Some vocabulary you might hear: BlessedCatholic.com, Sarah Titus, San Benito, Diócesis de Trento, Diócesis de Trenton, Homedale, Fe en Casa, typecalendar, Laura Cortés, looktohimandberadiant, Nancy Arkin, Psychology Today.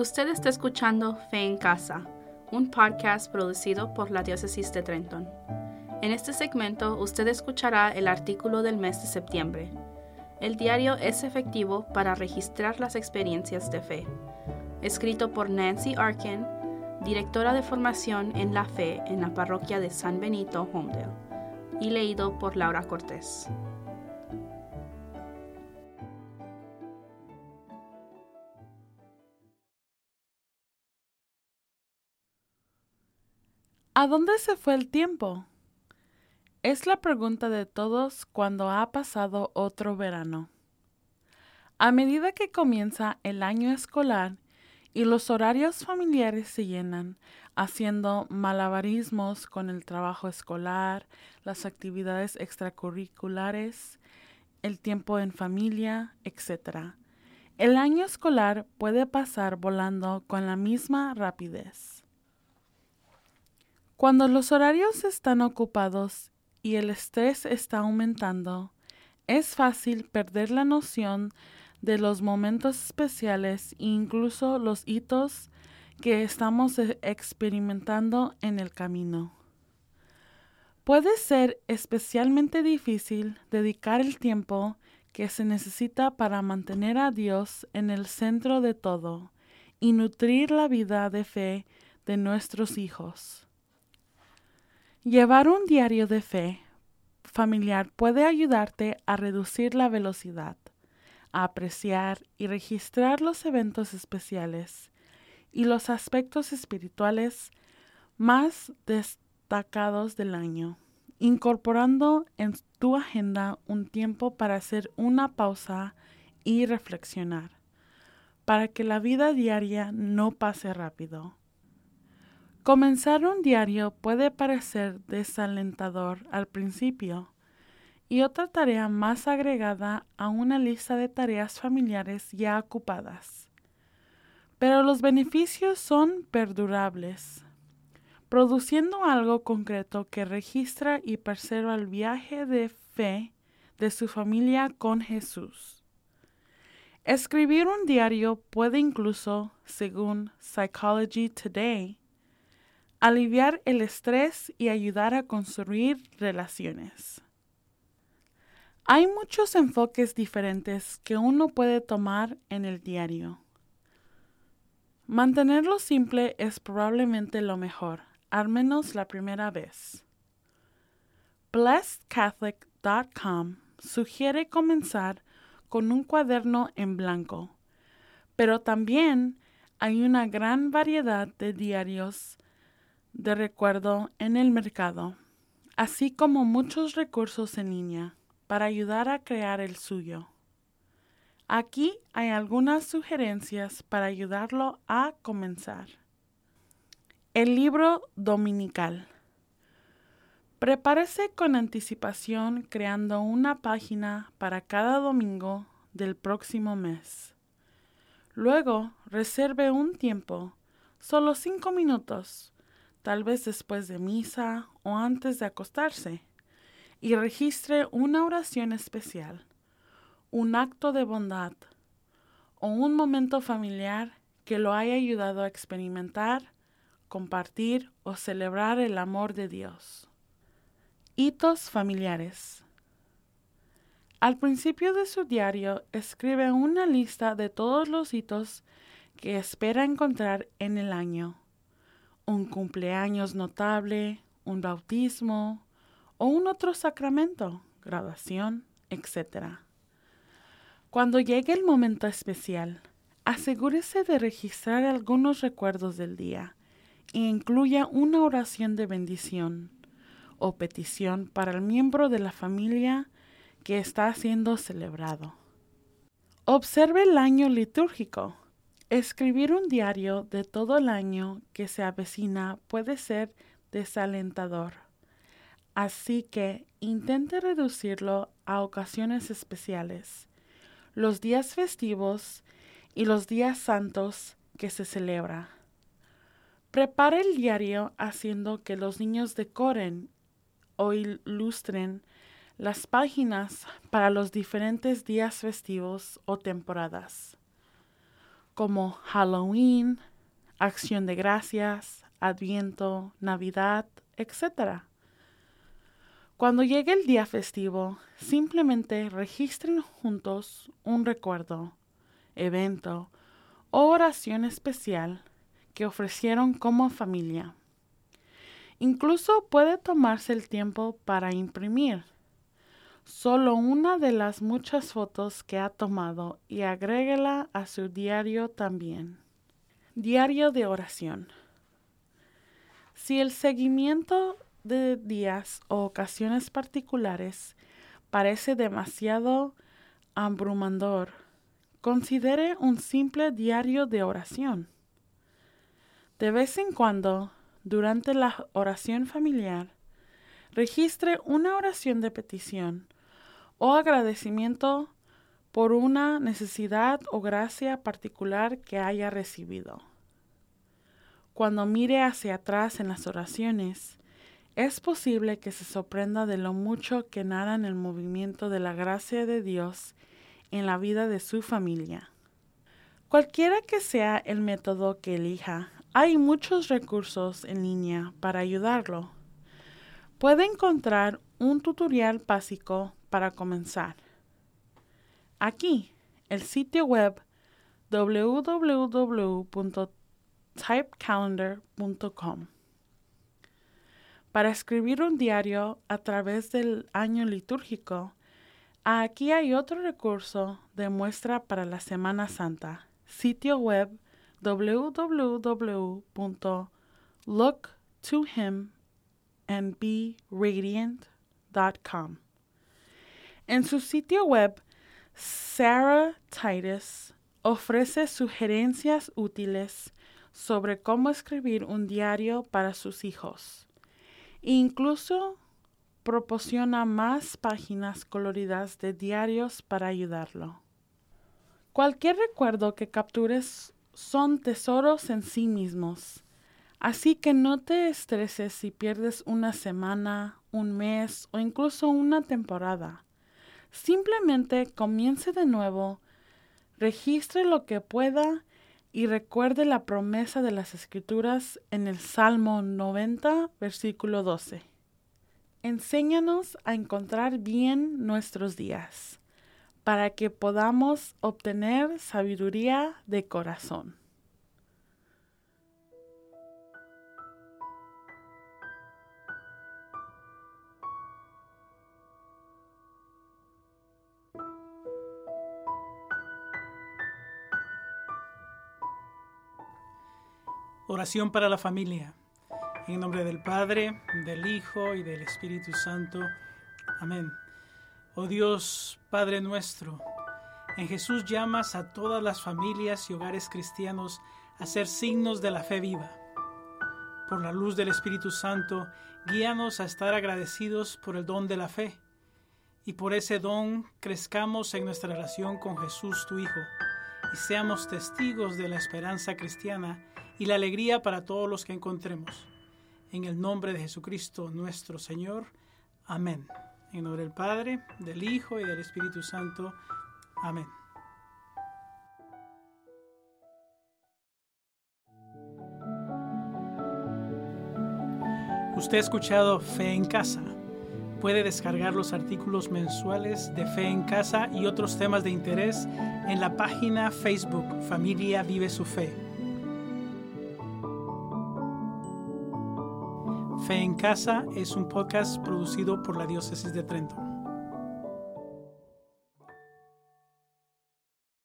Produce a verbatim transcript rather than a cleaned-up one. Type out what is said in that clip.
Usted está escuchando Fe en Casa, un podcast producido por la Diócesis de Trenton. En este segmento, usted escuchará el artículo del mes de septiembre. El diario es efectivo para registrar las experiencias de fe. Escrito por Nancy Arkin, directora de formación en la fe en la parroquia de San Benito, Homedale, y leído por Laura Cortés. ¿A dónde se fue el tiempo? Es la pregunta de todos cuando ha pasado otro verano. A medida que comienza el año escolar y los horarios familiares se llenan, haciendo malabarismos con el trabajo escolar, las actividades extracurriculares, el tiempo en familia, etcétera, el año escolar puede pasar volando con la misma rapidez. Cuando los horarios están ocupados y el estrés está aumentando, es fácil perder la noción de los momentos especiales e incluso los hitos que estamos experimentando en el camino. Puede ser especialmente difícil dedicar el tiempo que se necesita para mantener a Dios en el centro de todo y nutrir la vida de fe de nuestros hijos. Llevar un diario de fe familiar puede ayudarte a reducir la velocidad, a apreciar y registrar los eventos especiales y los aspectos espirituales más destacados del año, incorporando en tu agenda un tiempo para hacer una pausa y reflexionar, para que la vida diaria no pase rápido. Comenzar un diario puede parecer desalentador al principio y otra tarea más agregada a una lista de tareas familiares ya ocupadas. Pero los beneficios son perdurables, produciendo algo concreto que registra y preserva el viaje de fe de su familia con Jesús. Escribir un diario puede incluso, según Psychology Today, aliviar el estrés y ayudar a construir relaciones. Hay muchos enfoques diferentes que uno puede tomar en el diario. Mantenerlo simple es probablemente lo mejor, al menos la primera vez. Blessed Catholic punto com sugiere comenzar con un cuaderno en blanco, pero también hay una gran variedad de diarios de recuerdo en el mercado, así como muchos recursos en línea para ayudar a crear el suyo. Aquí hay algunas sugerencias para ayudarlo a comenzar. El libro dominical. Prepárese con anticipación creando una página para cada domingo del próximo mes. Luego, reserve un tiempo, solo cinco minutos, tal vez después de misa o antes de acostarse, y registre una oración especial, un acto de bondad o un momento familiar que lo haya ayudado a experimentar, compartir o celebrar el amor de Dios. Hitos familiares. Al principio de su diario, escribe una lista de todos los hitos que espera encontrar en el año. Un cumpleaños notable, un bautismo o un otro sacramento, graduación, etcétera. Cuando llegue el momento especial, asegúrese de registrar algunos recuerdos del día e incluya una oración de bendición o petición para el miembro de la familia que está siendo celebrado. Observe el año litúrgico. Escribir un diario de todo el año que se avecina puede ser desalentador, así que intente reducirlo a ocasiones especiales, los días festivos y los días santos que se celebra. Prepare el diario haciendo que los niños decoren o ilustren las páginas para los diferentes días festivos o temporadas. como Halloween, Acción de Gracias, Adviento, Navidad, etcétera. Cuando llegue el día festivo, simplemente registren juntos un recuerdo, evento o oración especial que ofrecieron como familia. Incluso puede tomarse el tiempo para imprimir solo una de las muchas fotos que ha tomado y agréguela a su diario también. Diario de oración. Si el seguimiento de días o ocasiones particulares parece demasiado abrumador, considere un simple diario de oración. De vez en cuando, durante la oración familiar, registre una oración de petición o agradecimiento por una necesidad o gracia particular que haya recibido. Cuando mire hacia atrás en las oraciones, es posible que se sorprenda de lo mucho que nadan el movimiento de la gracia de Dios en la vida de su familia. Cualquiera que sea el método que elija, hay muchos recursos en línea para ayudarlo. Puede encontrar un tutorial básico para comenzar. Aquí, el sitio web doble u doble u doble u punto type calendar punto com. Para escribir un diario a través del año litúrgico, aquí hay otro recurso de muestra para la Semana Santa. Sitio web doble u doble u doble u punto look to him and be radiant punto com. En su sitio web, Sarah Titus ofrece sugerencias útiles sobre cómo escribir un diario para sus hijos. Incluso proporciona más páginas coloridas de diarios para ayudarlo. Cualquier recuerdo que captures son tesoros en sí mismos, así que no te estreses si pierdes una semana, un mes o incluso una temporada. Simplemente comience de nuevo, registre lo que pueda y recuerde la promesa de las Escrituras en el Salmo noventa, versículo doce. Enséñanos a encontrar bien nuestros días, para que podamos obtener sabiduría de corazón. Oración para la familia. En nombre del Padre, del Hijo y del Espíritu Santo. Amén. Oh Dios, Padre nuestro, en Jesús llamas a todas las familias y hogares cristianos a ser signos de la fe viva. Por la luz del Espíritu Santo, guíanos a estar agradecidos por el don de la fe, y por ese don crezcamos en nuestra relación con Jesús, tu Hijo, y seamos testigos de la esperanza cristiana y la alegría para todos los que encontremos. En el nombre de Jesucristo nuestro Señor. Amén. En nombre del Padre, del Hijo y del Espíritu Santo. Amén. Usted ha escuchado Fe en Casa. Puede descargar los artículos mensuales de Fe en Casa y otros temas de interés en la página Facebook Familia Vive su Fe. Fe en Casa es un podcast producido por la Diócesis de Trento.